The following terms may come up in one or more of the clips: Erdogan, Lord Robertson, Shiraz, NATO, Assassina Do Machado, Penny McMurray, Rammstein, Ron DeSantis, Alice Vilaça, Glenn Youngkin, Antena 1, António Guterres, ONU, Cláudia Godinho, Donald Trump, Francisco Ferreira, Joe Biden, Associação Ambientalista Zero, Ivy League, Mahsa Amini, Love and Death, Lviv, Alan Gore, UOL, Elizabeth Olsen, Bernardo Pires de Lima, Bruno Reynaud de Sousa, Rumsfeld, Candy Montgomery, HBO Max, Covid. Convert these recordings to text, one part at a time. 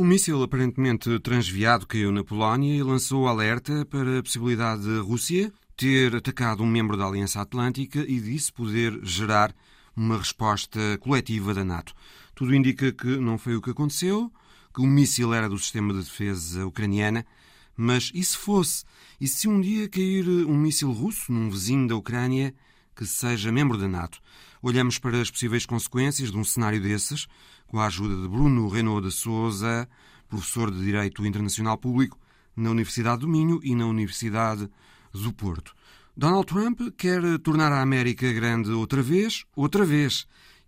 Um míssil aparentemente transviado caiu na Polónia e lançou alerta para a possibilidade da Rússia ter atacado um membro da Aliança Atlântica e disso poder gerar uma resposta coletiva da NATO. Tudo indica que não foi o que aconteceu, que o míssil era do sistema de defesa ucraniana, mas e se fosse? E se um dia cair um míssil russo num vizinho da Ucrânia que seja membro da NATO? Olhamos para as possíveis consequências de um cenário desses, com a ajuda de Bruno Reynaud de Sousa, professor de Direito Internacional Público na Universidade do Minho e na Universidade do Porto. Donald Trump quer tornar a América grande outra vez.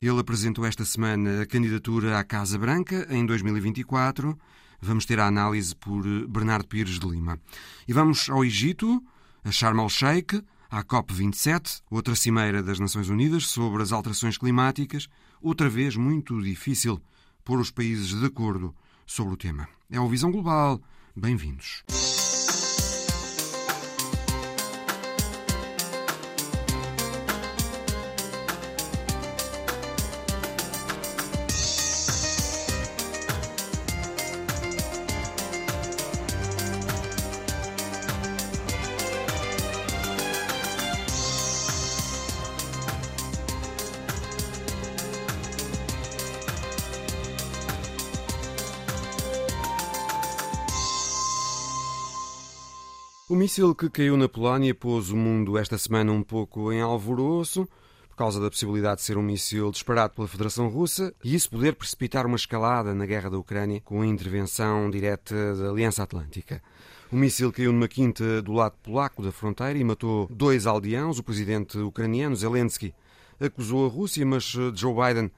Ele apresentou esta semana a candidatura à Casa Branca em 2024. Vamos ter a análise por Bernardo Pires de Lima. E vamos ao Egito, a Sharm el-Sheikh, à COP27, outra cimeira das Nações Unidas sobre as alterações climáticas, outra vez muito difícil pôr os países de acordo sobre o tema. É o Visão Global. Bem-vindos. O míssil que caiu na Polónia pôs o mundo esta semana um pouco em alvoroço por causa da possibilidade de ser um míssil disparado pela Federação Russa e isso poder precipitar uma escalada na guerra da Ucrânia com a intervenção direta da Aliança Atlântica. O míssil caiu numa quinta do lado polaco da fronteira e matou 2 aldeãos. O presidente ucraniano, Zelensky, acusou a Rússia, mas Joe Biden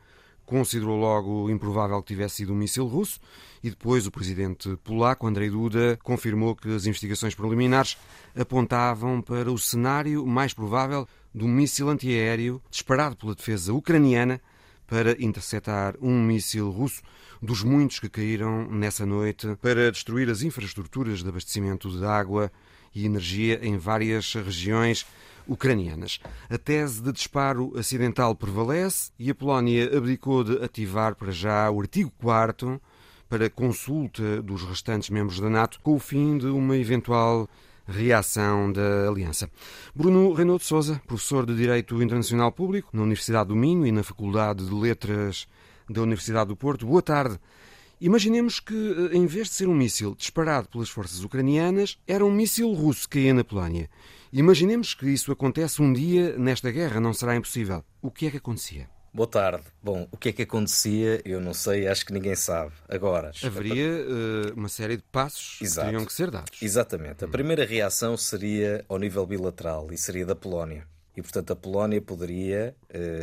considerou logo improvável que tivesse sido um míssil russo e depois o presidente polaco, Andrei Duda, confirmou que as investigações preliminares apontavam para o cenário mais provável de um míssil antiaéreo disparado pela defesa ucraniana para interceptar um míssil russo dos muitos que caíram nessa noite para destruir as infraestruturas de abastecimento de água e energia em várias regiões ucranianas. A tese de disparo acidental prevalece e a Polónia abdicou de ativar para já o artigo 4º para consulta dos restantes membros da NATO com o fim de uma eventual reação da Aliança. Bruno Reynaud de Sousa, professor de Direito Internacional Público na Universidade do Minho e na Faculdade de Letras da Universidade do Porto. Boa tarde. Imaginemos que, em vez de ser um míssil disparado pelas forças ucranianas, era um míssil russo que caía na Polónia. Imaginemos que isso acontece um dia nesta guerra, não será impossível. O que é que acontecia? Boa tarde. Bom, o que é que acontecia? Eu não sei, acho que ninguém sabe. Agora... Haveria uma série de passos que teriam que ser dados. Exatamente. A primeira reação seria ao nível bilateral e seria da Polónia. E, portanto, a Polónia poderia,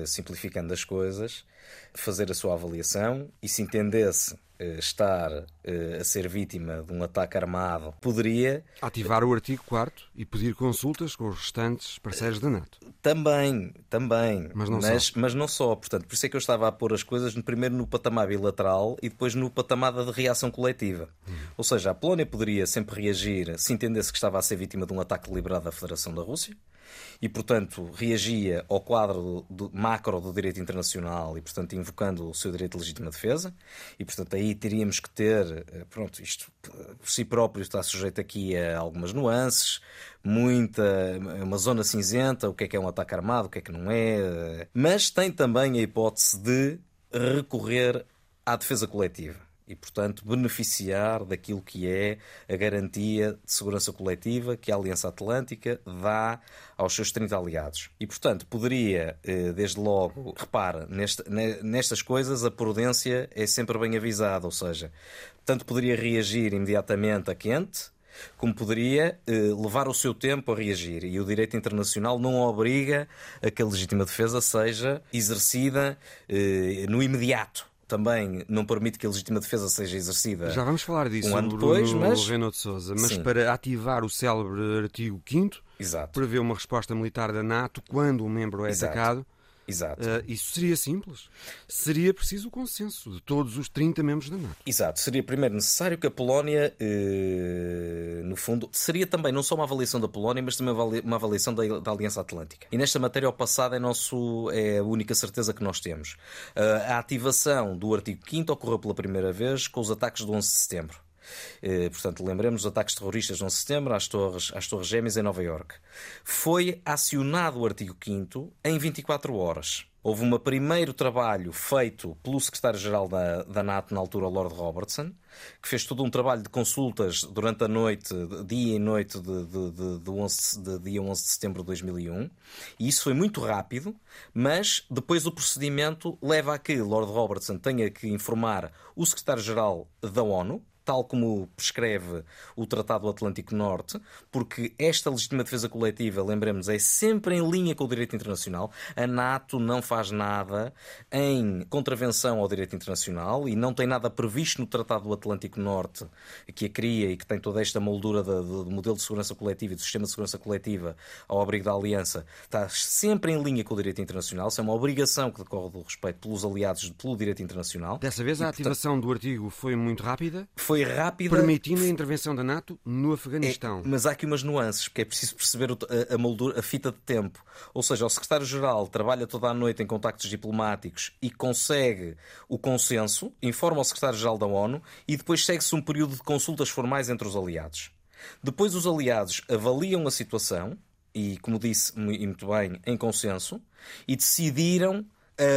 simplificando as coisas, fazer a sua avaliação e se entendesse estar a ser vítima de um ataque armado, poderia... Ativar o artigo 4º e pedir consultas com os restantes parceiros da NATO. Também. Mas não só. Portanto, por isso é que eu estava a pôr as coisas primeiro no patamar bilateral e depois no patamar de reação coletiva. Ou seja, a Polónia poderia sempre reagir se entendesse que estava a ser vítima de um ataque deliberado da Federação da Rússia e, portanto, reagia ao quadro macro do direito internacional e, portanto, invocando o seu direito de legítima defesa e, portanto, aí teríamos que ter, pronto, isto por si próprio está sujeito aqui a algumas nuances, uma zona cinzenta, o que é um ataque armado, o que é que não é, mas tem também a hipótese de recorrer à defesa coletiva e, portanto, beneficiar daquilo que é a garantia de segurança coletiva que a Aliança Atlântica dá aos seus 30 aliados. E, portanto, poderia, desde logo, repara, nestas coisas a prudência é sempre bem avisada, ou seja, tanto poderia reagir imediatamente a quente, como poderia levar o seu tempo a reagir. E o direito internacional não obriga a que a legítima defesa seja exercida no imediato. Também não permite que a legítima defesa seja exercida. Já vamos falar disso, ano depois, mas... Reynaud de Sousa. Mas sim, para ativar o célebre artigo 5º, prevê uma resposta militar da NATO quando um membro é atacado. Exato. Isso seria simples. Seria preciso o consenso de todos os 30 membros da NATO. Exato. Seria primeiro necessário que a Polónia, no fundo, seria também não só uma avaliação da Polónia, mas também uma avaliação da Aliança Atlântica. E nesta matéria, ao passado, é a única certeza que nós temos. A ativação do artigo 5º ocorreu pela primeira vez com os ataques do 11 de setembro. Portanto, lembremos os ataques terroristas de 11 de setembro às Torres Gêmeas em Nova Iorque. Foi acionado o artigo 5º em 24 horas. Houve um primeiro trabalho feito pelo secretário-geral da NATO, na altura, Lord Robertson, que fez todo um trabalho de consultas durante a noite, dia e noite de 11 de setembro de 2001. E isso foi muito rápido, mas depois o procedimento leva a que Lord Robertson tenha que informar o secretário-geral da ONU, tal como prescreve o Tratado Atlântico Norte, porque esta legítima defesa coletiva, lembremos, é sempre em linha com o direito internacional. A NATO não faz nada em contravenção ao direito internacional e não tem nada previsto no Tratado Atlântico Norte, que a cria e que tem toda esta moldura do modelo de segurança coletiva e do sistema de segurança coletiva ao abrigo da Aliança. Está sempre em linha com o direito internacional. Isso é uma obrigação que decorre do respeito pelos aliados pelo direito internacional. Dessa vez a ativação do artigo foi muito rápida? Foi rápida, permitindo a intervenção da NATO no Afeganistão. Mas há aqui umas nuances, porque é preciso perceber a fita de tempo. Ou seja, o secretário-geral trabalha toda a noite em contactos diplomáticos e consegue o consenso, informa o secretário-geral da ONU e depois segue-se um período de consultas formais entre os aliados. Depois os aliados avaliam a situação e, como disse muito bem, em consenso, e decidiram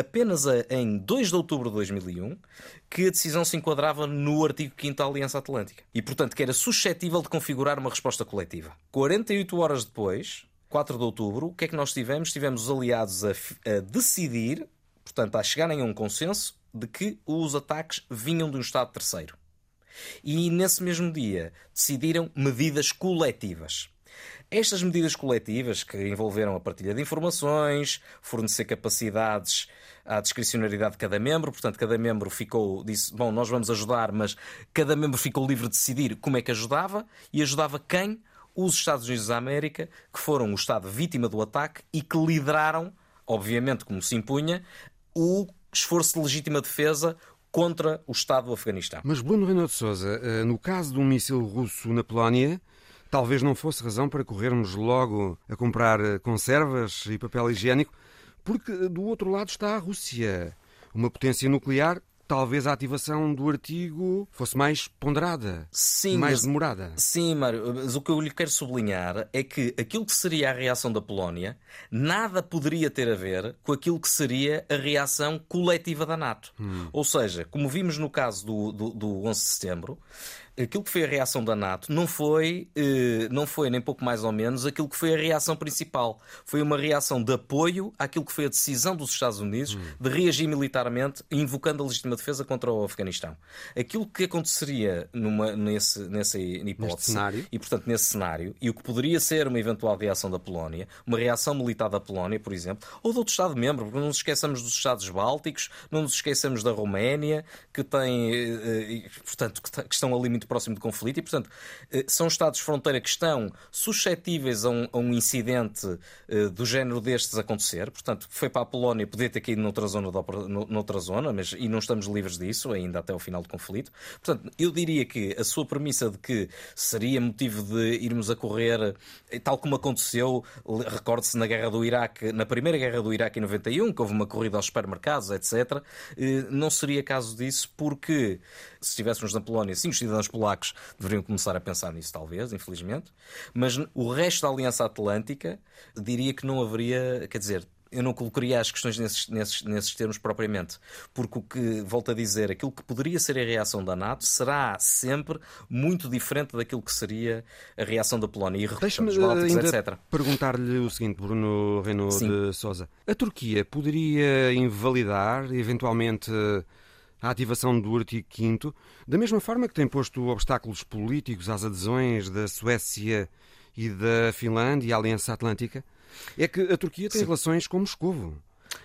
apenas em 2 de outubro de 2001 que a decisão se enquadrava no artigo 5º da Aliança Atlântica e, portanto, que era suscetível de configurar uma resposta coletiva. 48 horas depois, 4 de outubro, o que é que nós tivemos? Tivemos os aliados a decidir, portanto, a chegarem a um consenso de que os ataques vinham de um Estado terceiro. E, nesse mesmo dia, decidiram medidas coletivas. Estas medidas coletivas, que envolveram a partilha de informações, fornecer capacidades à discricionariedade de cada membro, portanto, cada membro disse, bom, nós vamos ajudar, mas cada membro ficou livre de decidir como é que ajudava, e ajudava quem? Os Estados Unidos da América, que foram o Estado vítima do ataque e que lideraram, obviamente, como se impunha, o esforço de legítima defesa contra o Estado do Afeganistão. Mas Bruno Reynaud de Sousa, no caso de um míssil russo na Polónia, talvez não fosse razão para corrermos logo a comprar conservas e papel higiênico, porque do outro lado está a Rússia, uma potência nuclear. Talvez a ativação do artigo fosse mais ponderada, demorada. Sim, Mário, mas o que eu lhe quero sublinhar é que aquilo que seria a reação da Polónia nada poderia ter a ver com aquilo que seria a reação coletiva da NATO. Ou seja, como vimos no caso do 11 de setembro, aquilo que foi a reação da NATO não foi nem pouco mais ou menos aquilo que foi a reação principal. Foi uma reação de apoio àquilo que foi a decisão dos Estados Unidos de reagir militarmente, invocando a legítima defesa contra o Afeganistão. Aquilo que aconteceria nessa hipótese cenário. E, portanto, nesse cenário, e o que poderia ser uma eventual reação da Polónia, uma reação militar da Polónia, por exemplo, ou de outro Estado-membro, porque não nos esqueçamos dos Estados Bálticos, não nos esqueçamos da Roménia, que estão ali muito próximo de conflito e, portanto, são Estados de fronteira que estão suscetíveis a um incidente do género destes acontecer. Portanto, foi para a Polónia, poder ter caído noutra zona, mas e não estamos livres disso ainda até o final do conflito. Portanto, eu diria que a sua premissa de que seria motivo de irmos a correr, tal como aconteceu, recorde-se na guerra do Iraque, na primeira guerra do Iraque em 91, que houve uma corrida aos supermercados, etc., não seria caso disso, porque se estivéssemos na Polónia, sim, os cidadãos polacos deveriam começar a pensar nisso, talvez, infelizmente, mas o resto da Aliança Atlântica diria que não haveria, quer dizer, eu não colocaria as questões nesses termos propriamente, porque o que, volto a dizer, aquilo que poderia ser a reação da NATO será sempre muito diferente daquilo que seria a reação da Polónia e recursos bálticos, etc. Perguntar-lhe o seguinte, Bruno Reynaud de Sousa. A Turquia poderia invalidar, eventualmente, a ativação do artigo 5º, da mesma forma que tem posto obstáculos políticos às adesões da Suécia e da Finlândia à Aliança Atlântica? É que a Turquia tem relações com Moscovo.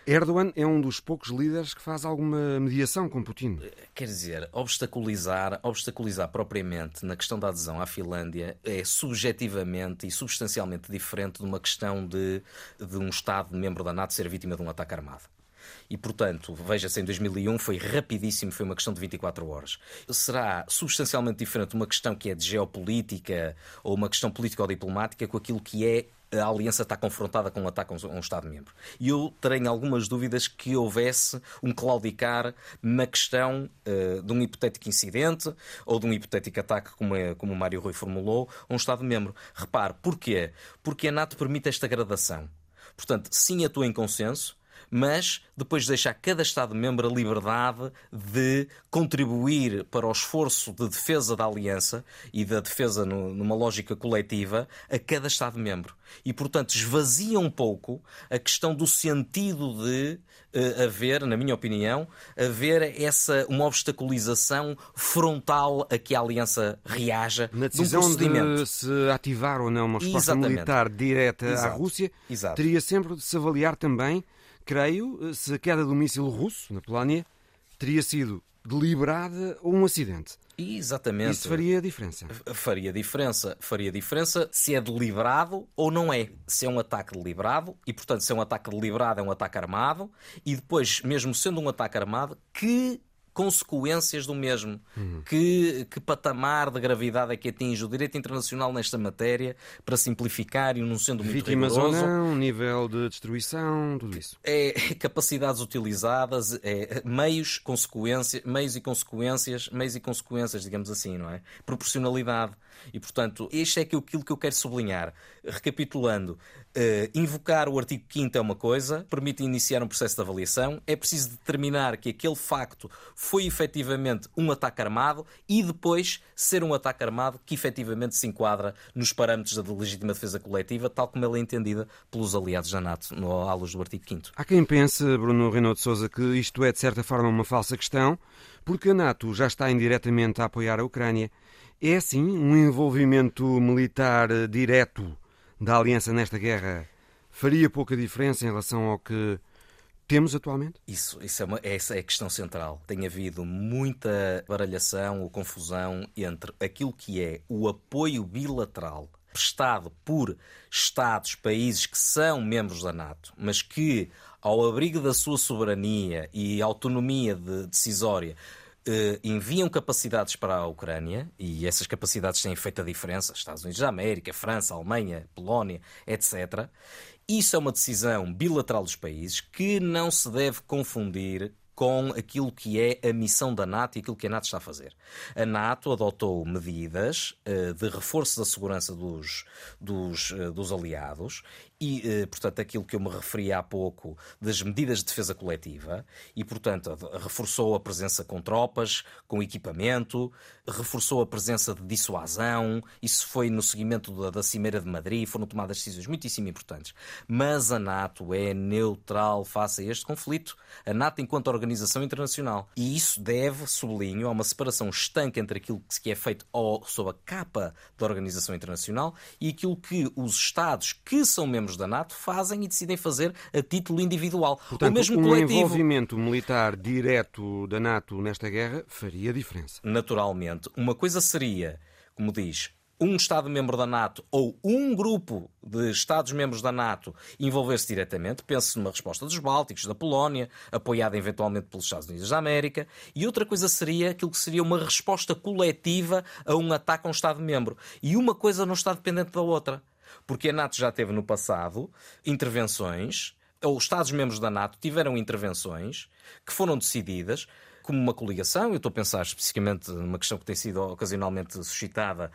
Erdogan é um dos poucos líderes que faz alguma mediação com Putin. Quer dizer, obstaculizar propriamente na questão da adesão à Finlândia é subjetivamente e substancialmente diferente de uma questão de um Estado membro da NATO ser vítima de um ataque armado. E, portanto, veja-se, em 2001 foi rapidíssimo, foi uma questão de 24 horas. Será substancialmente diferente uma questão que é de geopolítica ou uma questão político-diplomática com aquilo que é a aliança está confrontada com um ataque a um Estado-membro. E eu terei algumas dúvidas que houvesse um claudicar na questão de um hipotético incidente ou de um hipotético ataque, como o Mário Rui formulou, a um Estado-membro. Repare, porquê? Porque a NATO permite esta gradação. Portanto, sim, atua em consenso, mas depois deixa a cada Estado-membro a liberdade de contribuir para o esforço de defesa da aliança e da defesa numa lógica coletiva a cada Estado-membro. E, portanto, esvazia um pouco a questão do sentido de haver, na minha opinião, uma obstaculização frontal a que a aliança reaja na decisão de um procedimento. Se ativar ou não uma resposta militar direta à Rússia, teria sempre de se avaliar também, creio, se a queda do míssil russo na Polónia teria sido deliberada ou um acidente. Exatamente. Isso faria diferença. Faria diferença se é deliberado ou não é. Se é um ataque deliberado, e portanto se é um ataque deliberado é um ataque armado, e depois, mesmo sendo um ataque armado, que consequências do mesmo, que patamar de gravidade é que atinge o direito internacional nesta matéria, para simplificar e não sendo muito vítimas rigoroso. Ou não, nível de destruição, tudo isso. É capacidades utilizadas, meios e consequências, digamos assim, não é? Proporcionalidade. E, portanto, este é aquilo que eu quero sublinhar. Recapitulando, invocar o artigo 5º é uma coisa, permite iniciar um processo de avaliação, é preciso determinar que aquele facto foi efetivamente um ataque armado e depois ser um ataque armado que efetivamente se enquadra nos parâmetros da legítima defesa coletiva, tal como ela é entendida pelos aliados da NATO, à luz do artigo 5º. Há quem pense, Bruno Reynaud de Sousa, que isto é de certa forma uma falsa questão, porque a NATO já está indiretamente a apoiar a Ucrânia. É sim um envolvimento militar direto da aliança nesta guerra faria pouca diferença em relação ao que temos atualmente? Essa é a questão central. Tem havido muita baralhação ou confusão entre aquilo que é o apoio bilateral prestado por Estados, países que são membros da NATO, mas que, ao abrigo da sua soberania e autonomia decisória, enviam capacidades para a Ucrânia, e essas capacidades têm feito a diferença, Estados Unidos da América, França, Alemanha, Polónia, etc. Isso é uma decisão bilateral dos países que não se deve confundir com aquilo que é a missão da NATO e aquilo que a NATO está a fazer. A NATO adotou medidas de reforço da segurança dos aliados e, portanto, aquilo que eu me referi há pouco das medidas de defesa coletiva e, portanto, reforçou a presença com tropas, com equipamento, reforçou a presença de dissuasão. Isso foi no seguimento da Cimeira de Madrid, foram tomadas decisões muitíssimo importantes. Mas a NATO é neutral face a este conflito. A NATO, enquanto organização internacional. E isso deve, sublinho, a uma separação estanque entre aquilo que é feito sob a capa da organização internacional e aquilo que os Estados que são membros da NATO fazem e decidem fazer a título individual. Portanto, ou mesmo coletivo. Um envolvimento militar direto da NATO nesta guerra faria diferença. Naturalmente. Uma coisa seria, como diz, um Estado-membro da NATO ou um grupo de Estados-membros da NATO envolver-se diretamente, penso numa resposta dos Bálticos, da Polónia, apoiada eventualmente pelos Estados Unidos da América, e outra coisa seria aquilo que seria uma resposta coletiva a um ataque a um Estado-membro. E uma coisa não está dependente da outra, porque a NATO já teve no passado intervenções, ou Estados-membros da NATO tiveram intervenções que foram decididas como uma coligação. Eu estou a pensar especificamente numa questão que tem sido ocasionalmente suscitada,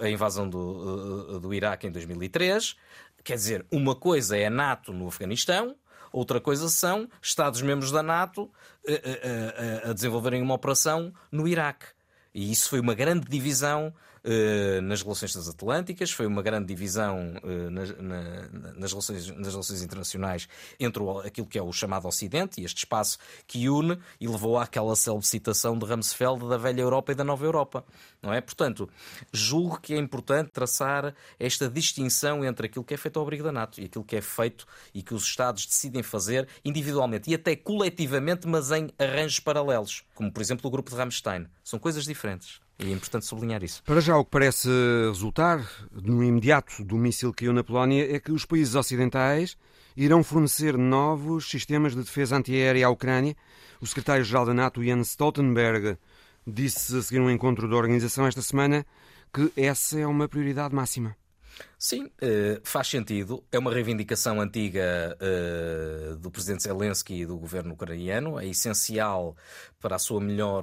a invasão do Iraque em 2003. Quer dizer, uma coisa é a NATO no Afeganistão, outra coisa são Estados-membros da NATO a desenvolverem uma operação no Iraque. E isso foi uma grande divisão nas relações transatlânticas, foi uma grande divisão nas relações internacionais entre aquilo que é o chamado Ocidente e este espaço que une, e levou àquela citação de Rumsfeld da velha Europa e da nova Europa, não é? Portanto, julgo que é importante traçar esta distinção entre aquilo que é feito ao abrigo da NATO e aquilo que é feito e que os Estados decidem fazer individualmente e até coletivamente, mas em arranjos paralelos, como por exemplo o grupo de Rammstein. São coisas diferentes. E é importante sublinhar isso. Para já, o que parece resultar no imediato do míssil que caiu na Polónia é que os países ocidentais irão fornecer novos sistemas de defesa antiaérea à Ucrânia. O secretário-geral da NATO, Jens Stoltenberg, disse a seguir um encontro da organização esta semana que essa é uma prioridade máxima. Sim, faz sentido. É uma reivindicação antiga do presidente Zelensky e do governo ucraniano. É essencial para a sua melhor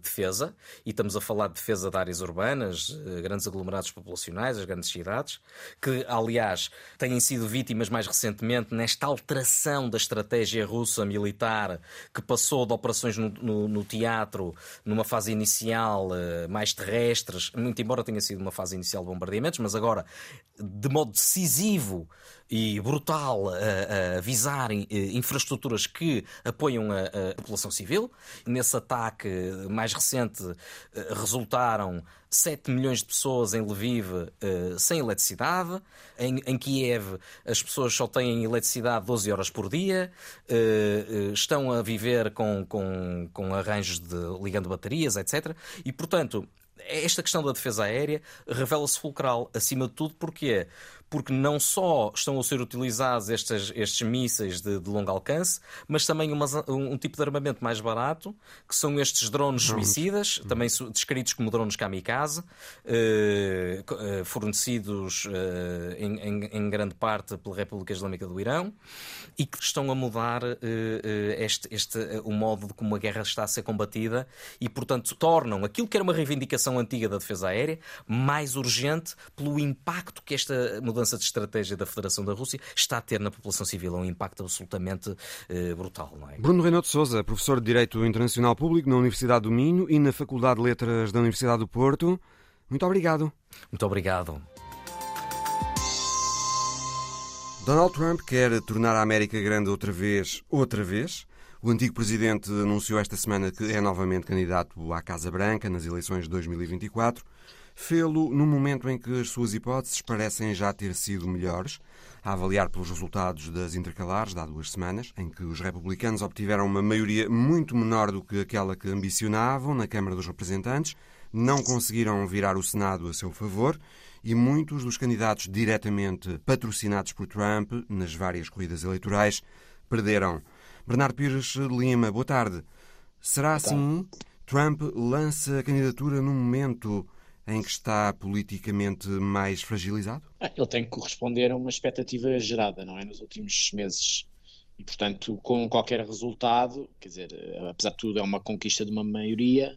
defesa. E estamos a falar de defesa de áreas urbanas, grandes aglomerados populacionais, as grandes cidades, que, aliás, têm sido vítimas mais recentemente nesta alteração da estratégia russa militar, que passou de operações no teatro, numa fase inicial mais terrestres, muito embora tenha sido uma fase inicial de bombardeamentos, mas agora de modo decisivo e brutal a visar infraestruturas que apoiam a população civil. Nesse ataque mais recente resultaram 7 milhões de pessoas em Lviv sem eletricidade. Em Kiev as pessoas só têm eletricidade 12 horas por dia, estão a viver com arranjos de ligando baterias, etc. E, portanto, esta questão da defesa aérea revela-se fulcral, acima de tudo, porquê? Porque não só estão a ser utilizados estes mísseis de longo alcance, mas também um tipo de armamento mais barato, que são estes drones suicidas, também descritos como drones kamikaze, fornecidos em grande parte pela República Islâmica do Irão, e que estão a mudar o modo de como a guerra está a ser combatida e, portanto, tornam aquilo que era uma reivindicação antiga da defesa aérea mais urgente pelo impacto que esta mudança de estratégia da Federação da Rússia está a ter na população civil. É um impacto absolutamente brutal, não é? Bruno Reynaud de Sousa, professor de Direito Internacional Público na Universidade do Minho e na Faculdade de Letras da Universidade do Porto, muito obrigado. Muito obrigado. Donald Trump quer tornar a América grande outra vez. O antigo presidente anunciou esta semana que é novamente candidato à Casa Branca nas eleições de 2024. Fê-lo no momento em que as suas hipóteses parecem já ter sido melhores, a avaliar pelos resultados das intercalares de há 2 semanas, em que os republicanos obtiveram uma maioria muito menor do que aquela que ambicionavam na Câmara dos Representantes, não conseguiram virar o Senado a seu favor e muitos dos candidatos diretamente patrocinados por Trump nas várias corridas eleitorais perderam. Bernardo Pires de Lima, boa tarde. Será assim? Trump lança a candidatura num momento em que está politicamente mais fragilizado? Ele tem que corresponder a uma expectativa gerada, não é? Nos últimos meses. E, portanto, com qualquer resultado, quer dizer, apesar de tudo, é uma conquista de uma maioria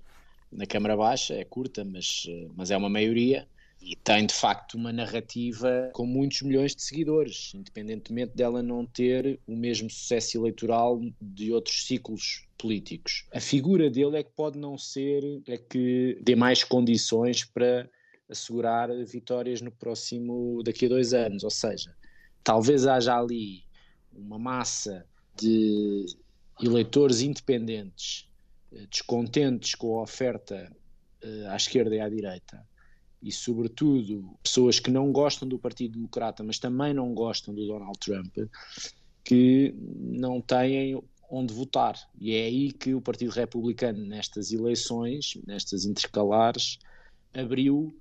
na Câmara Baixa, é curta, mas é uma maioria. E tem, de facto, uma narrativa com muitos milhões de seguidores, independentemente dela não ter o mesmo sucesso eleitoral de outros ciclos políticos. A figura dele é que pode não ser, é que dê mais condições para assegurar vitórias daqui a 2 anos. Ou seja, talvez haja ali uma massa de eleitores independentes, descontentes com a oferta à esquerda e à direita, e, sobretudo, pessoas que não gostam do Partido Democrata, mas também não gostam do Donald Trump, que não têm onde votar. E é aí que o Partido Republicano, nestas eleições, nestas intercalares, abriu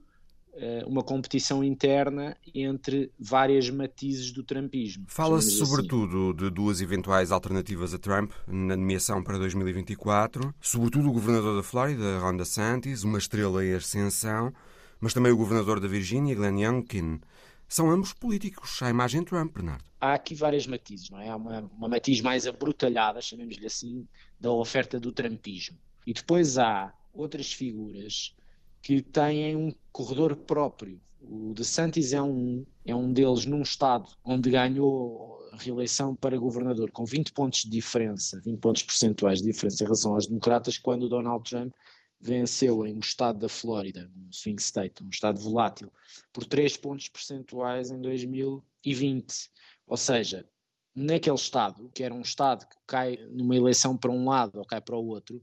uma competição interna entre várias matizes do trumpismo. Fala-se, sobretudo, de 2 eventuais alternativas a Trump na nomeação para 2024, sobretudo o governador da Flórida, Ron DeSantis, uma estrela em ascensão, mas também o governador da Virgínia, Glenn Youngkin. São ambos políticos, à imagem de Trump, Bernardo. Há aqui várias matizes, não é? Há uma matiz mais abrutalhada, chamemos-lhe assim, da oferta do trumpismo. E depois há outras figuras que têm um corredor próprio. O DeSantis é um deles num estado onde ganhou a reeleição para governador com 20 pontos de diferença, 20 pontos percentuais de diferença em relação aos democratas, quando o Donald Trump venceu em um estado da Flórida, um swing state, um estado volátil, por 3 pontos percentuais em 2020. Ou seja, naquele estado, que era um estado que cai numa eleição para um lado ou cai para o outro,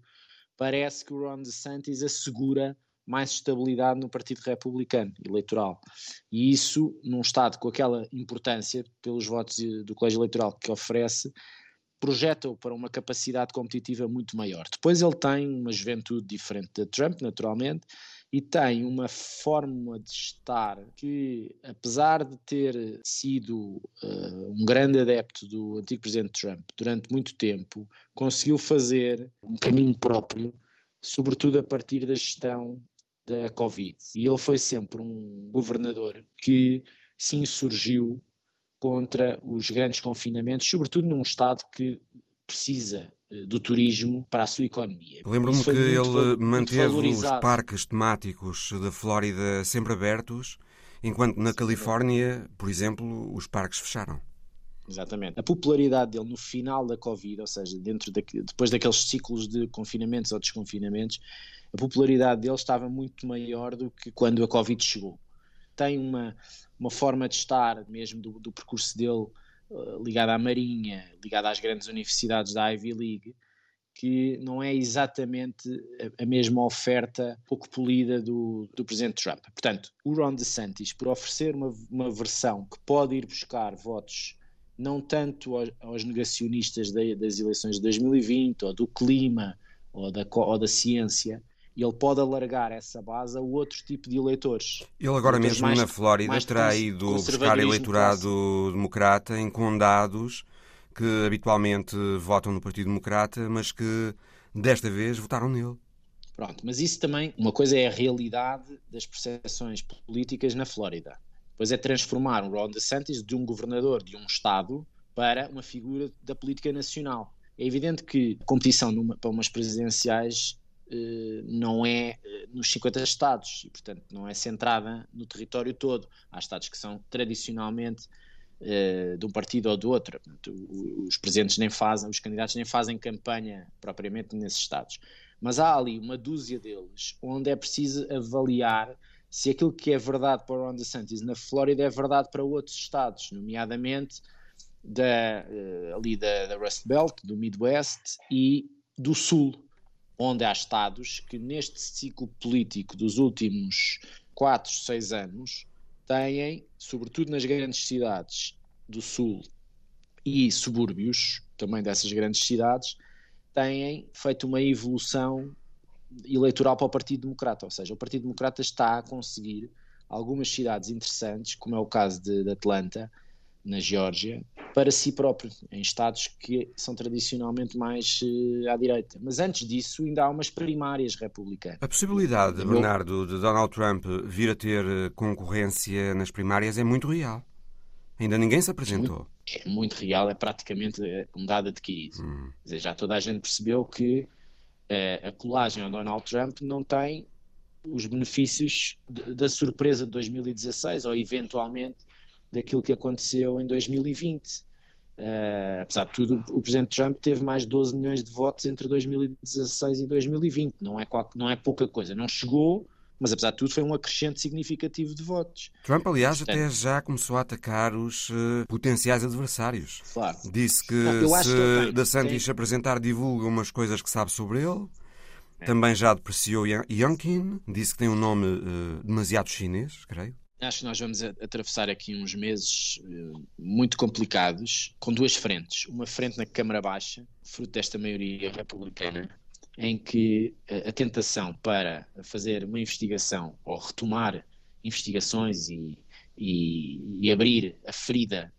parece que o Ron DeSantis assegura mais estabilidade no Partido Republicano eleitoral. E isso, num estado com aquela importância, pelos votos do Colégio Eleitoral que oferece, projeta-o para uma capacidade competitiva muito maior. Depois ele tem uma juventude diferente da Trump, naturalmente, e tem uma forma de estar que, apesar de ter sido um grande adepto do antigo presidente Trump durante muito tempo, conseguiu fazer um caminho próprio, sobretudo a partir da gestão da Covid. E ele foi sempre um governador que se insurgiu contra os grandes confinamentos, sobretudo num estado que precisa do turismo para a sua economia. Lembro-me que ele manteve os parques temáticos da Flórida sempre abertos, enquanto na Califórnia, por exemplo, os parques fecharam. Exatamente. A popularidade dele no final da Covid, ou seja, depois daqueles ciclos de confinamentos ou desconfinamentos, a popularidade dele estava muito maior do que quando a Covid chegou. Tem uma forma de estar, mesmo do percurso dele, ligada à Marinha, ligada às grandes universidades da Ivy League, que não é exatamente a mesma oferta pouco polida do presidente Trump. Portanto, o Ron DeSantis, por oferecer uma versão que pode ir buscar votos não tanto aos negacionistas das eleições de 2020, ou do clima, ou da ciência, e ele pode alargar essa base a outro tipo de eleitores. Ele agora mesmo na Flórida terá ido buscar eleitorado democrata em condados que habitualmente votam no Partido Democrata, mas que desta vez votaram nele. Pronto, mas isso também, uma coisa é a realidade das percepções políticas na Flórida. Pois é transformar o Ron DeSantis de um governador de um estado para uma figura da política nacional. É evidente que a competição para umas presidenciais não é nos 50 estados e, portanto, não é centrada no território todo. Há estados que são tradicionalmente de um partido ou do outro. Portanto, os candidatos nem fazem campanha propriamente nesses estados. Mas há ali uma dúzia deles onde é preciso avaliar se aquilo que é verdade para o Ron DeSantis na Flórida é verdade para outros estados, nomeadamente da Rust Belt, do Midwest e do Sul, onde há estados que neste ciclo político dos últimos 4, 6 anos têm, sobretudo nas grandes cidades do Sul e subúrbios também dessas grandes cidades, têm feito uma evolução eleitoral para o Partido Democrata. Ou seja, o Partido Democrata está a conseguir algumas cidades interessantes, como é o caso de Atlanta, na Geórgia, para si próprio, em estados que são tradicionalmente mais à direita. Mas antes disso ainda há umas primárias republicanas. A possibilidade, Bernardo, de Donald Trump vir a ter concorrência nas primárias é muito real. Ainda ninguém se apresentou. É muito real, é praticamente um dado adquirido. Quer dizer, já toda a gente percebeu que a colagem ao Donald Trump não tem os benefícios da surpresa de 2016 ou eventualmente daquilo que aconteceu em 2020. Apesar de tudo, o presidente Trump teve mais de 12 milhões de votos entre 2016 e 2020, não é pouca coisa, não chegou, mas apesar de tudo foi um acrescente significativo de votos. Trump, aliás, até já começou a atacar os potenciais adversários. Claro. Disse que se DeSantis se apresentar divulga umas coisas que sabe sobre ele, também já depreciou Youngkin, disse que tem um nome demasiado chinês, creio. Acho que nós vamos atravessar aqui uns meses muito complicados, com duas frentes. Uma frente na Câmara Baixa, fruto desta maioria republicana, em que a tentação para fazer uma investigação ou retomar investigações e abrir a ferida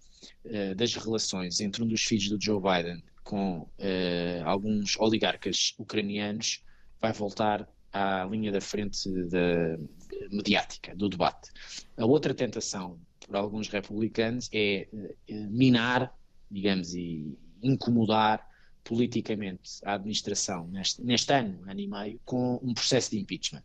das relações entre um dos filhos do Joe Biden com alguns oligarcas ucranianos vai voltar à linha da frente mediática, do debate. A outra tentação por alguns republicanos é minar, digamos, e incomodar politicamente a administração neste ano e meio, com um processo de impeachment.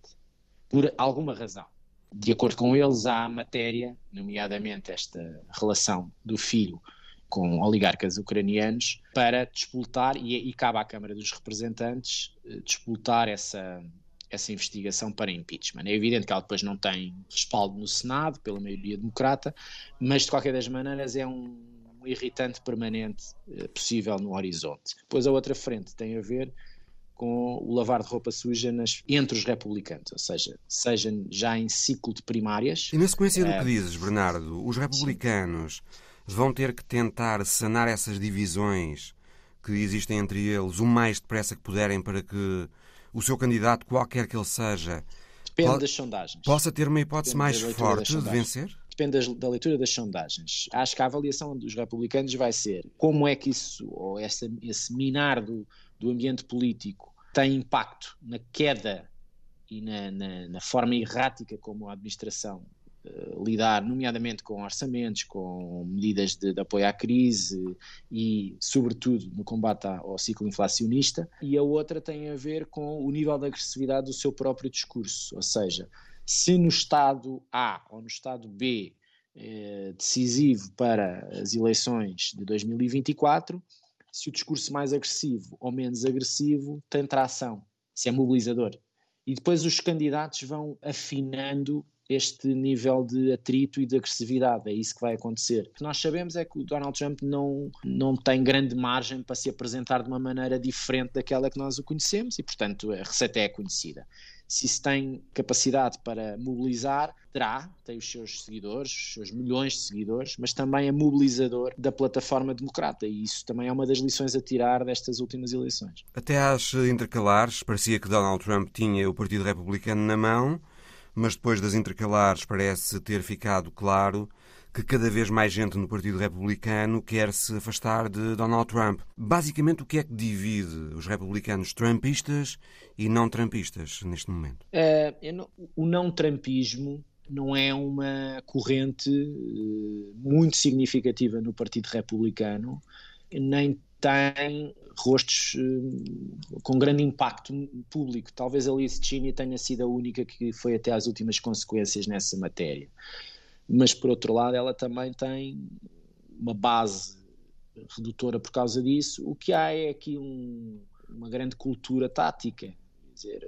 Por alguma razão. De acordo com eles, há matéria, nomeadamente esta relação do filho com oligarcas ucranianos, para disputar, e cabe à Câmara dos Representantes disputar essa essa investigação para impeachment. É evidente que ela depois não tem respaldo no Senado, pela maioria democrata, mas de qualquer das maneiras é um irritante permanente possível no horizonte. Depois a outra frente tem a ver com o lavar de roupa suja entre os republicanos, ou seja já em ciclo de primárias. E na sequência do que dizes, Bernardo, os republicanos vão ter que tentar sanar essas divisões que existem entre eles o mais depressa que puderem para que o seu candidato, qualquer que ele seja, depende das sondagens, possa ter uma hipótese mais forte de vencer? Depende da leitura das sondagens. Acho que a avaliação dos republicanos vai ser como é que isso, ou esse minar do ambiente político, tem impacto na queda e na forma errática como a administração lidar, nomeadamente com orçamentos, com medidas de apoio à crise e, sobretudo, no combate ao ciclo inflacionista. E a outra tem a ver com o nível de agressividade do seu próprio discurso, ou seja, se no Estado A ou no Estado B é decisivo para as eleições de 2024, se o discurso mais agressivo ou menos agressivo tem tração, se é mobilizador. E depois os candidatos vão afinando este nível de atrito e de agressividade, é isso que vai acontecer. O que nós sabemos é que o Donald Trump não tem grande margem para se apresentar de uma maneira diferente daquela que nós o conhecemos e, portanto, a receita é conhecida. Se se tem capacidade para mobilizar, tem os seus seguidores, os seus milhões de seguidores, mas também é mobilizador da plataforma democrata e isso também é uma das lições a tirar destas últimas eleições. Até às intercalares, parecia que Donald Trump tinha o Partido Republicano na mão, mas depois das intercalares parece ter ficado claro que cada vez mais gente no Partido Republicano quer se afastar de Donald Trump. Basicamente, o que é que divide os republicanos trumpistas e não-trumpistas neste momento? O não-trumpismo não é uma corrente muito significativa no Partido Republicano, nem tem rostos com grande impacto público. Talvez a Liz Cheney tenha sido a única que foi até às últimas consequências nessa matéria. Mas, por outro lado, ela também tem uma base redutora por causa disso. O que há é aqui uma grande cultura tática. Quer dizer,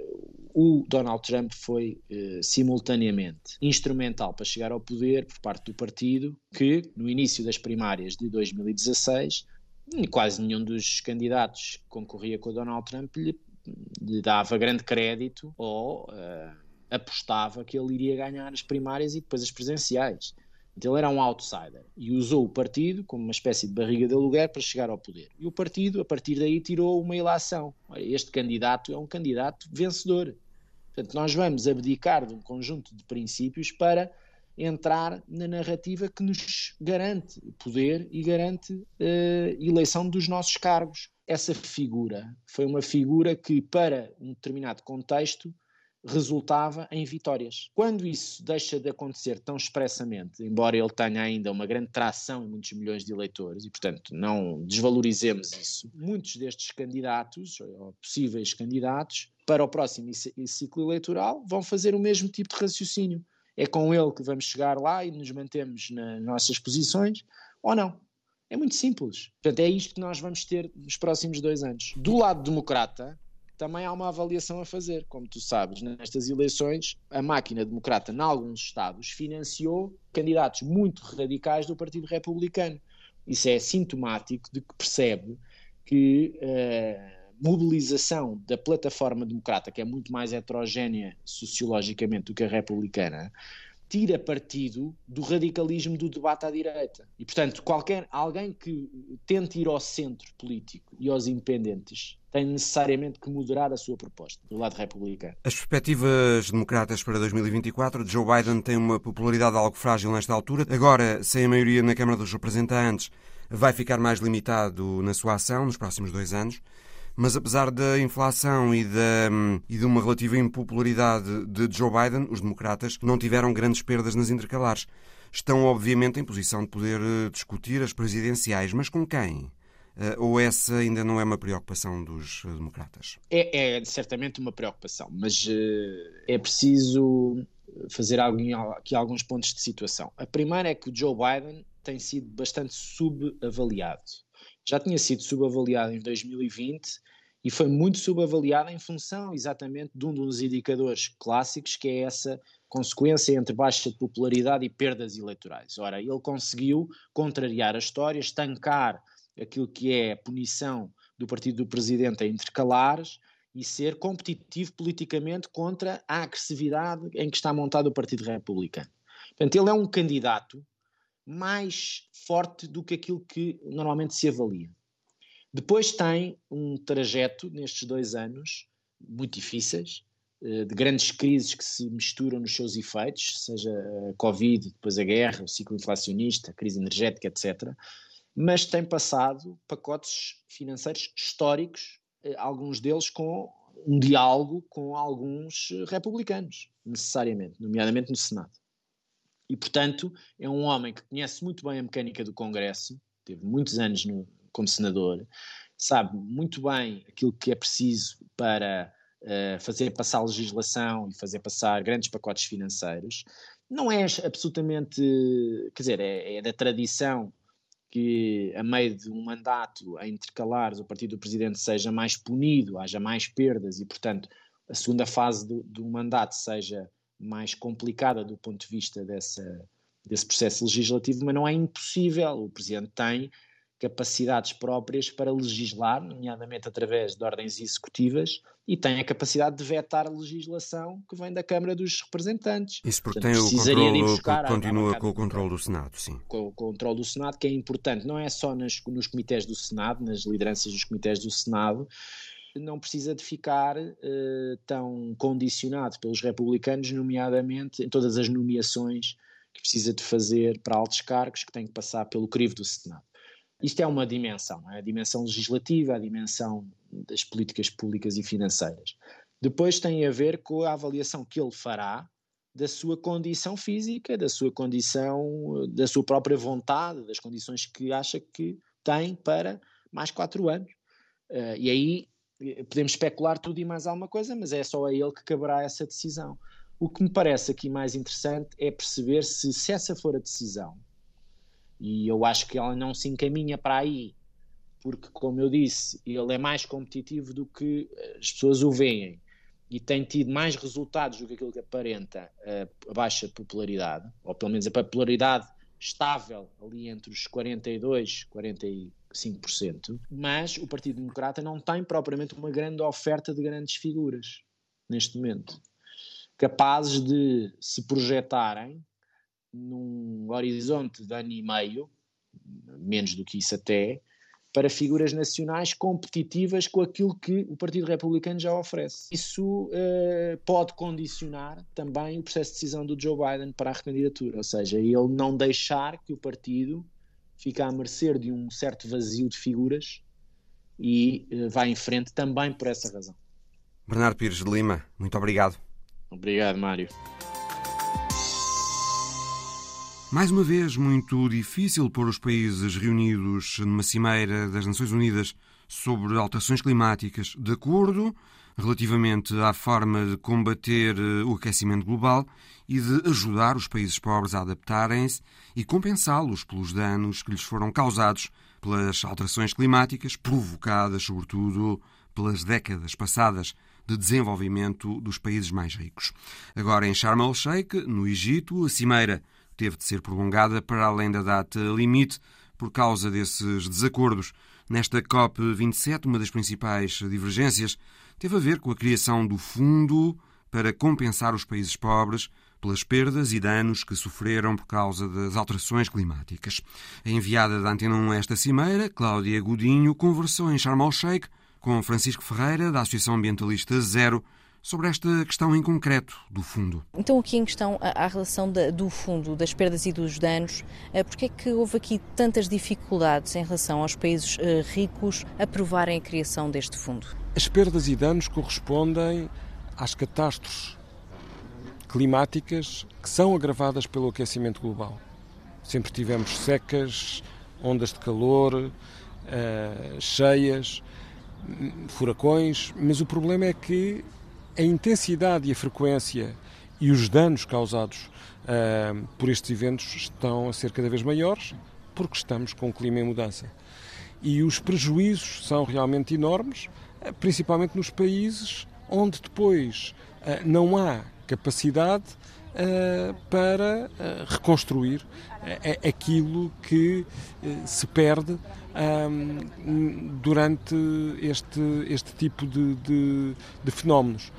o Donald Trump foi simultaneamente instrumental para chegar ao poder por parte do partido que, no início das primárias de 2016, quase nenhum dos candidatos que concorria com o Donald Trump lhe dava grande crédito ou apostava que ele iria ganhar as primárias e depois as presenciais. Então ele era um outsider e usou o partido como uma espécie de barriga de aluguer para chegar ao poder. E o partido, a partir daí, tirou uma ilação. Este candidato é um candidato vencedor. Portanto, nós vamos abdicar de um conjunto de princípios para entrar na narrativa que nos garante poder e garante eleição dos nossos cargos. Essa figura foi uma figura que, para um determinado contexto, resultava em vitórias. Quando isso deixa de acontecer tão expressamente, embora ele tenha ainda uma grande tração em muitos milhões de eleitores, e portanto não desvalorizemos isso, muitos destes candidatos, ou possíveis candidatos, para o próximo ciclo eleitoral vão fazer o mesmo tipo de raciocínio. É com ele que vamos chegar lá e nos mantemos nas nossas posições, ou não? É muito simples. Portanto, é isto que nós vamos ter nos próximos 2 anos. Do lado democrata, também há uma avaliação a fazer. Como tu sabes, nestas eleições, a máquina democrata, em alguns estados, financiou candidatos muito radicais do Partido Republicano. Isso é sintomático de que percebe que mobilização da plataforma democrata, que é muito mais heterogénea sociologicamente do que a republicana, tira partido do radicalismo do debate à direita. E, portanto, alguém que tente ir ao centro político e aos independentes tem necessariamente que moderar a sua proposta do lado republicano. As perspectivas democratas para 2024, Joe Biden tem uma popularidade algo frágil nesta altura. Agora, sem a maioria na Câmara dos Representantes, vai ficar mais limitado na sua ação nos próximos 2 anos. Mas apesar da inflação e de uma relativa impopularidade de Joe Biden, os democratas não tiveram grandes perdas nas intercalares. Estão, obviamente, em posição de poder discutir as presidenciais, mas com quem? Ou essa ainda não é uma preocupação dos democratas? É certamente uma preocupação, mas é preciso fazer aqui alguns pontos de situação. A primeira é que o Joe Biden tem sido bastante subavaliado. Já tinha sido subavaliado em 2020 e foi muito subavaliada em função exatamente de um dos indicadores clássicos, que é essa consequência entre baixa de popularidade e perdas eleitorais. Ora, ele conseguiu contrariar a história, estancar aquilo que é a punição do partido do presidente a intercalares e ser competitivo politicamente contra a agressividade em que está montado o Partido Republicano. Portanto, ele é um candidato mais forte do que aquilo que normalmente se avalia. Depois tem um trajeto nestes 2 anos muito difíceis, de grandes crises que se misturam nos seus efeitos, seja a Covid, depois a guerra, o ciclo inflacionista, a crise energética, etc., mas tem passado pacotes financeiros históricos, alguns deles com um diálogo com alguns republicanos, necessariamente, nomeadamente no Senado. E, portanto, é um homem que conhece muito bem a mecânica do Congresso, teve muitos anos como senador, sabe muito bem aquilo que é preciso para fazer passar legislação e fazer passar grandes pacotes financeiros. Não é absolutamente, quer dizer, é da tradição que a meio de um mandato a intercalares o partido do presidente seja mais punido, haja mais perdas e, portanto, a segunda fase do mandato seja mais complicada do ponto de vista desse processo legislativo, mas não é impossível. O presidente tem capacidades próprias para legislar, nomeadamente através de ordens executivas, e tem a capacidade de vetar a legislação que vem da Câmara dos Representantes. Isso porque portanto, continua com o controle do Senado, sim. Com o controle do Senado, que é importante, não é só nos comitês do Senado, nas lideranças dos comitês do Senado. Não precisa de ficar tão condicionado pelos republicanos, nomeadamente em todas as nomeações que precisa de fazer para altos cargos, que tem que passar pelo crivo do Senado. Isto é uma dimensão, não é? A dimensão legislativa, a dimensão das políticas públicas e financeiras. Depois tem a ver com a avaliação que ele fará da sua condição física, da sua própria vontade, das condições que acha que tem para mais 4 anos. E aí podemos especular tudo e mais alguma coisa, mas é só a ele que caberá essa decisão. O que me parece aqui mais interessante é perceber se essa for a decisão, e eu acho que ela não se encaminha para aí, porque, como eu disse, ele é mais competitivo do que as pessoas o veem e tem tido mais resultados do que aquilo que aparenta a baixa popularidade, ou pelo menos a popularidade estável ali entre os 42% e 45%, mas o Partido Democrata não tem propriamente uma grande oferta de grandes figuras, neste momento, capazes de se projetarem num horizonte de ano e meio, menos do que isso até, para figuras nacionais competitivas com aquilo que o Partido Republicano já oferece. Isso pode condicionar também o processo de decisão do Joe Biden para a recandidatura, ou seja, ele não deixar que o partido fique à mercê de um certo vazio de figuras e vai em frente também por essa razão. Bernardo Pires de Lima, muito obrigado. Obrigado, Mário. Mais uma vez, muito difícil pôr os países reunidos numa cimeira das Nações Unidas sobre alterações climáticas de acordo relativamente à forma de combater o aquecimento global e de ajudar os países pobres a adaptarem-se e compensá-los pelos danos que lhes foram causados pelas alterações climáticas provocadas, sobretudo, pelas décadas passadas de desenvolvimento dos países mais ricos. Agora, em Sharm el-Sheikh, no Egito, a cimeira teve de ser prolongada para além da data limite por causa desses desacordos. Nesta COP27, uma das principais divergências teve a ver com a criação do fundo para compensar os países pobres pelas perdas e danos que sofreram por causa das alterações climáticas. A enviada da Antena 1 a esta cimeira, Cláudia Godinho, conversou em Sharm el-Sheikh com Francisco Ferreira, da Associação Ambientalista Zero, sobre esta questão em concreto do fundo. Então aqui em questão a relação do fundo, das perdas e dos danos, porque é que houve aqui tantas dificuldades em relação aos países ricos aprovarem a criação deste fundo? As perdas e danos correspondem às catástrofes climáticas que são agravadas pelo aquecimento global. Sempre tivemos secas, ondas de calor, cheias, furacões, mas o problema é que a intensidade e a frequência e os danos causados por estes eventos estão a ser cada vez maiores porque estamos com o clima em mudança. E os prejuízos são realmente enormes, principalmente nos países onde depois não há capacidade para reconstruir aquilo que se perde durante este tipo de fenómenos.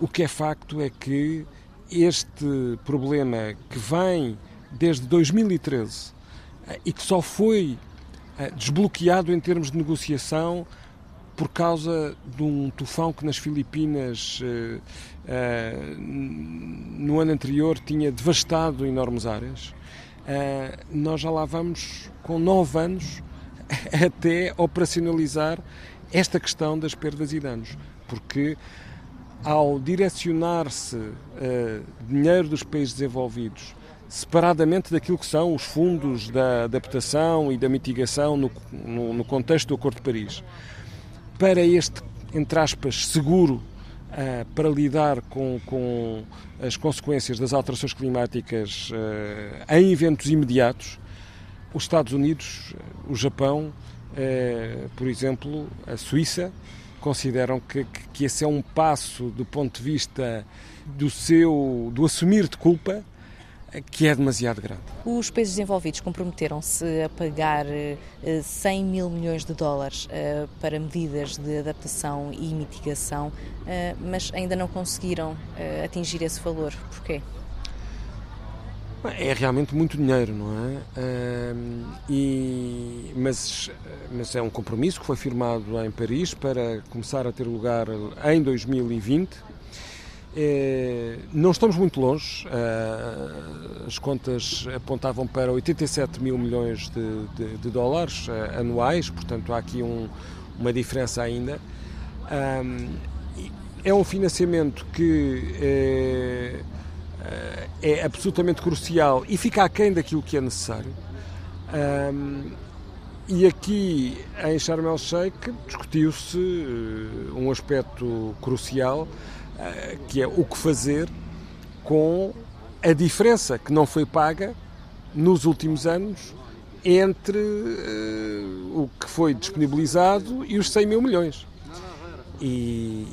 O que é facto é que este problema que vem desde 2013 e que só foi desbloqueado em termos de negociação por causa de um tufão que nas Filipinas no ano anterior tinha devastado enormes áreas, nós já lá vamos com 9 anos até operacionalizar esta questão das perdas e danos, porque ao direcionar-se dinheiro dos países desenvolvidos separadamente daquilo que são os fundos da adaptação e da mitigação no contexto do Acordo de Paris, para este, entre aspas, seguro para lidar com as consequências das alterações climáticas em eventos imediatos, os Estados Unidos, o Japão, por exemplo, a Suíça, consideram que esse é um passo do ponto de vista do assumir de culpa que é demasiado grande. Os países desenvolvidos comprometeram-se a pagar 100 mil milhões de dólares para medidas de adaptação e mitigação, mas ainda não conseguiram atingir esse valor. Porquê? É realmente muito dinheiro, não é? Mas é um compromisso que foi firmado em Paris para começar a ter lugar em 2020. Não estamos muito longe, as contas apontavam para 87 mil milhões de dólares anuais, portanto há aqui uma diferença ainda. É um financiamento que é absolutamente crucial e fica aquém daquilo que é necessário. E aqui em Sharm el-Sheikh discutiu-se um aspecto crucial, que é o que fazer com a diferença que não foi paga nos últimos anos entre o que foi disponibilizado e os 100 mil milhões. E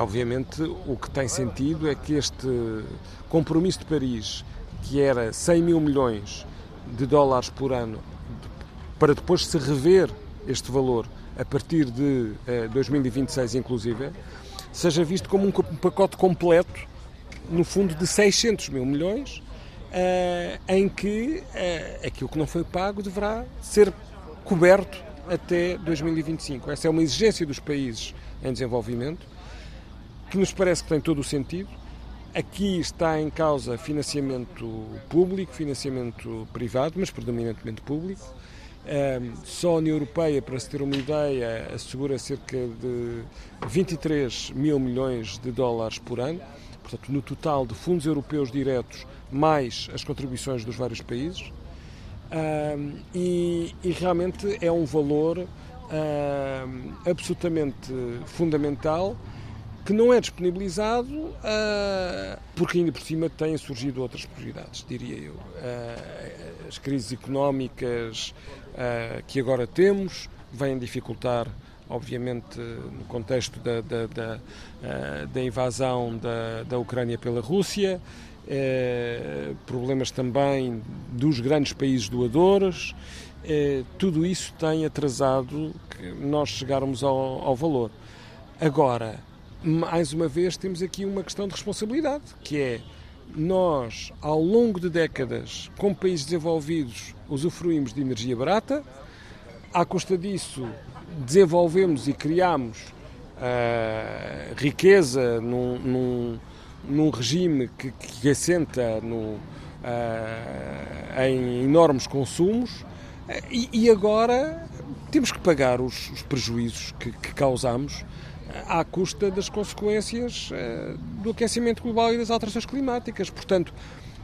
obviamente o que tem sentido é que este compromisso de Paris, que era 100 mil milhões de dólares por ano, para depois se rever este valor a partir de 2026 inclusive, seja visto como um pacote completo, no fundo, de 600 mil milhões, em que aquilo que não foi pago deverá ser coberto até 2025. Essa é uma exigência dos países em desenvolvimento, que nos parece que tem todo o sentido. Aqui está em causa financiamento público, financiamento privado, mas predominantemente público. Só a União Europeia, para se ter uma ideia, assegura cerca de 23 mil milhões de dólares por ano, portanto no total de fundos europeus diretos mais as contribuições dos vários países, e realmente é um valor absolutamente fundamental que não é disponibilizado porque ainda por cima têm surgido outras prioridades, diria eu. As crises económicas que agora temos vêm dificultar, obviamente, no contexto da invasão da Ucrânia pela Rússia, problemas também dos grandes países doadores, tudo isso tem atrasado que nós chegarmos ao valor. Agora, mais uma vez, temos aqui uma questão de responsabilidade, que é nós, ao longo de décadas, como países desenvolvidos, usufruímos de energia barata, à custa disso desenvolvemos e criamos riqueza num regime que assenta em enormes consumos, e agora temos que pagar os prejuízos que causamos à custa das consequências do aquecimento global e das alterações climáticas. Portanto,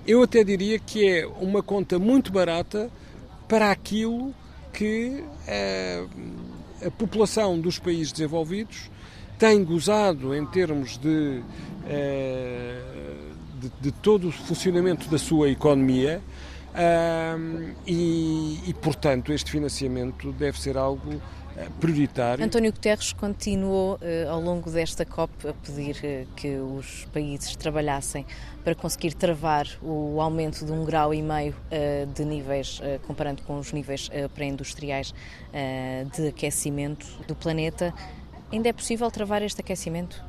eu até diria que é uma conta muito barata para aquilo que a população dos países desenvolvidos tem gozado em termos de todo o funcionamento da sua economia, portanto, este financiamento deve ser algo prioritário. António Guterres continuou ao longo desta COP a pedir que os países trabalhassem para conseguir travar o aumento de 1,5 graus de níveis, comparando com os níveis pré-industriais de aquecimento do planeta. Ainda é possível travar este aquecimento?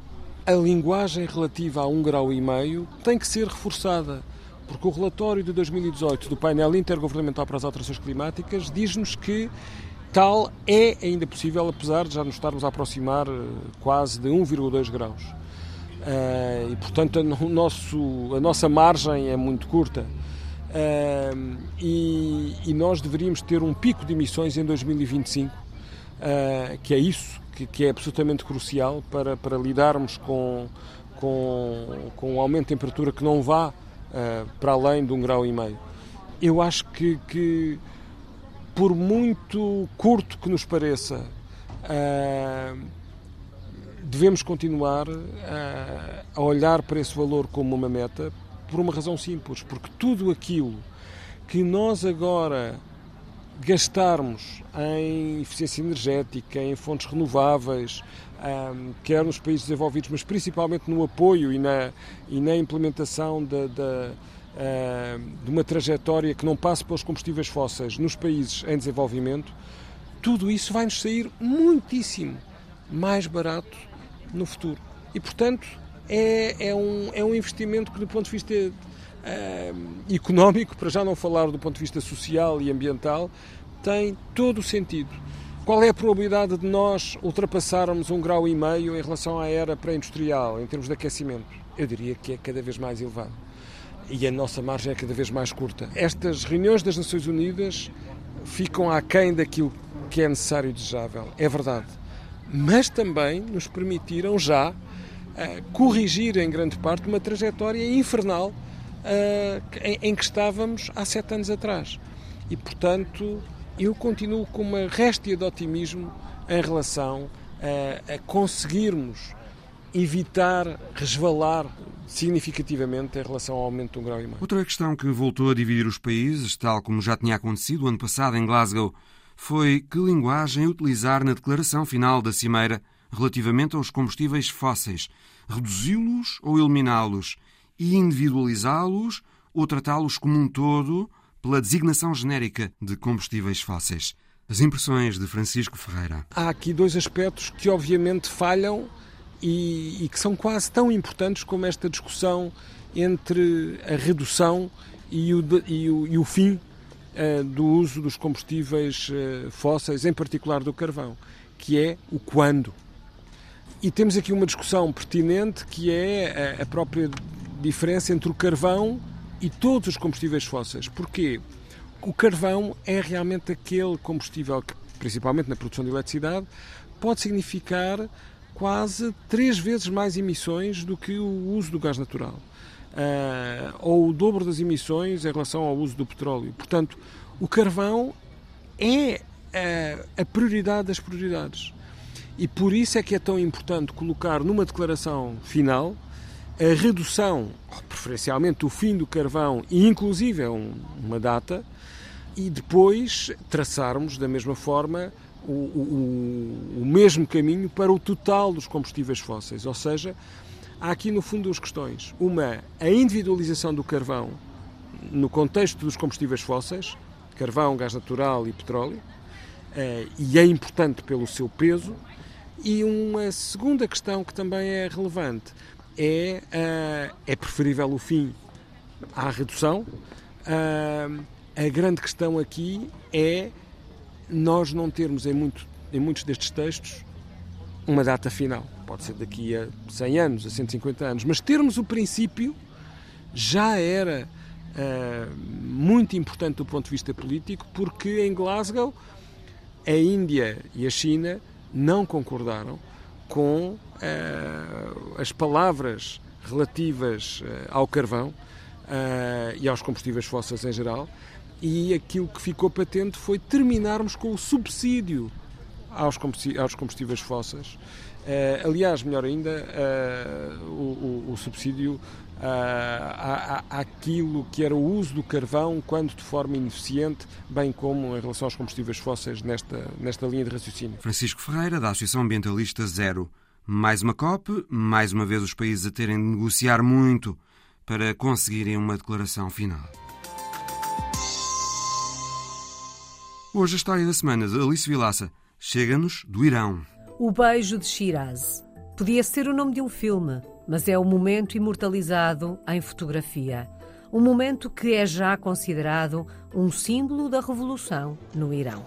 A linguagem relativa a 1,5 graus tem que ser reforçada, porque o relatório de 2018 do Painel Intergovernamental para as Alterações Climáticas diz-nos que tal é ainda possível, apesar de já nos estarmos a aproximar quase de 1,2 graus. E, portanto, a nossa margem é muito curta. E nós deveríamos ter um pico de emissões em 2025, que é isso, que é absolutamente crucial para lidarmos com o aumento de temperatura que não vá para além de 1,5 graus. Eu acho que por muito curto que nos pareça, devemos continuar a olhar para esse valor como uma meta, por uma razão simples, porque tudo aquilo que nós agora gastarmos em eficiência energética, em fontes renováveis, quer nos países desenvolvidos, mas principalmente no apoio e na implementação de uma trajetória que não passe pelos combustíveis fósseis nos países em desenvolvimento, tudo isso vai-nos sair muitíssimo mais barato no futuro. E, portanto, é um investimento que, do ponto de vista económico, para já não falar do ponto de vista social e ambiental, tem todo o sentido. Qual é a probabilidade de nós ultrapassarmos 1,5 graus em relação à era pré-industrial, em termos de aquecimento? Eu diria que é cada vez mais elevado. E a nossa margem é cada vez mais curta. Estas reuniões das Nações Unidas ficam aquém daquilo que é necessário e desejável, é verdade. Mas também nos permitiram já corrigir, em grande parte, uma trajetória infernal em que estávamos há 7 anos atrás. E, portanto, eu continuo com uma réstia de otimismo em relação a conseguirmos evitar resvalar significativamente em relação ao aumento de 1,5 graus. Outra questão que voltou a dividir os países, tal como já tinha acontecido ano passado em Glasgow, foi que linguagem utilizar na declaração final da Cimeira relativamente aos combustíveis fósseis, reduzi-los ou eliminá-los, e individualizá-los ou tratá-los como um todo pela designação genérica de combustíveis fósseis. As impressões de Francisco Ferreira. Há aqui 2 aspectos que obviamente falham e que são quase tão importantes como esta discussão entre a redução e o fim do uso dos combustíveis fósseis, em particular do carvão, que é o quando. E temos aqui uma discussão pertinente que é a própria diferença entre o carvão e todos os combustíveis fósseis. Porquê? O carvão é realmente aquele combustível que, principalmente na produção de eletricidade, pode significar quase 3 vezes mais emissões do que o uso do gás natural, ou o dobro das emissões em relação ao uso do petróleo. Portanto, o carvão é a prioridade das prioridades. E por isso é que é tão importante colocar numa declaração final a redução, ou preferencialmente o fim do carvão, e inclusive uma data, e depois traçarmos da mesma forma o mesmo caminho para o total dos combustíveis fósseis. Ou seja, há aqui no fundo 2 questões. Uma, a individualização do carvão no contexto dos combustíveis fósseis, carvão, gás natural e petróleo, e é importante pelo seu peso. E uma segunda questão que também é relevante é preferível o fim à redução. A grande questão aqui é nós não termos em muitos destes textos uma data final, pode ser daqui a 100 anos, a 150 anos, mas termos o princípio já era muito importante do ponto de vista político, porque em Glasgow a Índia e a China não concordaram com as palavras relativas ao carvão e aos combustíveis fósseis em geral. E aquilo que ficou patente foi terminarmos com o subsídio aos combustíveis fósseis. Aliás, melhor ainda, o subsídio àquilo que era o uso do carvão, quando de forma ineficiente, bem como em relação aos combustíveis fósseis nesta linha de raciocínio. Francisco Ferreira, da Associação Ambientalista Zero. Mais uma COP, mais uma vez os países a terem de negociar muito para conseguirem uma declaração final. Hoje a história da semana de Alice Vilaça chega-nos do Irão. O Beijo de Shiraz. Podia ser o nome de um filme, mas é um momento imortalizado em fotografia. Um momento que é já considerado um símbolo da revolução no Irão.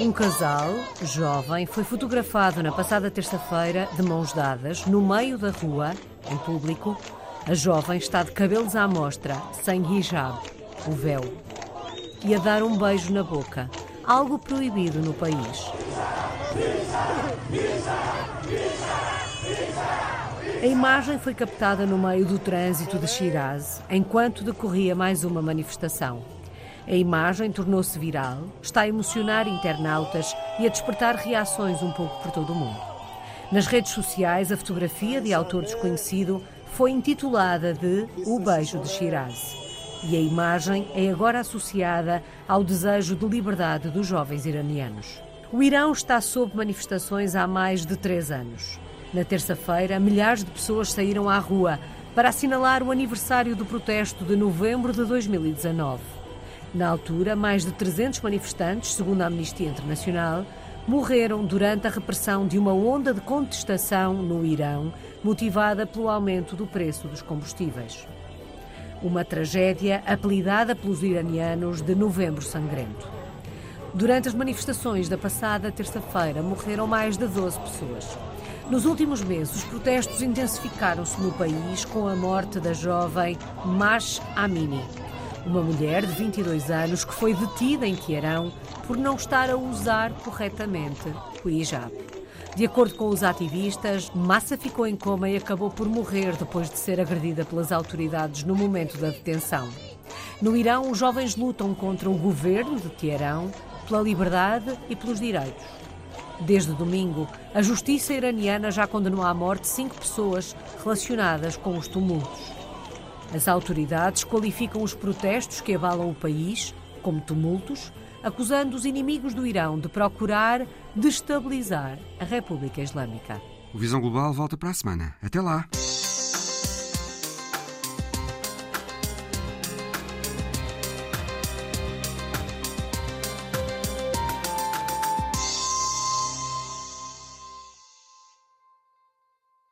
Um casal jovem foi fotografado na passada terça-feira de mãos dadas, no meio da rua, em público. A jovem está de cabelos à mostra, sem hijab, o véu, e a dar um beijo na boca, algo proibido no país. A imagem foi captada no meio do trânsito de Shiraz, enquanto decorria mais uma manifestação. A imagem tornou-se viral, está a emocionar internautas e a despertar reações um pouco por todo o mundo. Nas redes sociais, a fotografia de autor desconhecido foi intitulada de O Beijo de Shiraz. E a imagem é agora associada ao desejo de liberdade dos jovens iranianos. O Irão está sob manifestações há mais de 3 anos. Na terça-feira, milhares de pessoas saíram à rua para assinalar o aniversário do protesto de novembro de 2019. Na altura, mais de 300 manifestantes, segundo a Amnistia Internacional, morreram durante a repressão de uma onda de contestação no Irão, motivada pelo aumento do preço dos combustíveis. Uma tragédia apelidada pelos iranianos de Novembro Sangrento. Durante as manifestações da passada terça-feira, morreram mais de 12 pessoas. Nos últimos meses, os protestos intensificaram-se no país com a morte da jovem Mahsa Amini, uma mulher de 22 anos que foi detida em Teherão por não estar a usar corretamente o hijab. De acordo com os ativistas, Mahsa ficou em coma e acabou por morrer depois de ser agredida pelas autoridades no momento da detenção. No Irão, os jovens lutam contra o governo de Teherão, pela liberdade e pelos direitos. Desde domingo, a justiça iraniana já condenou à morte 5 pessoas relacionadas com os tumultos. As autoridades qualificam os protestos que abalam o país como tumultos, acusando os inimigos do Irão de procurar destabilizar a República Islâmica. O Visão Global volta para a semana. Até lá!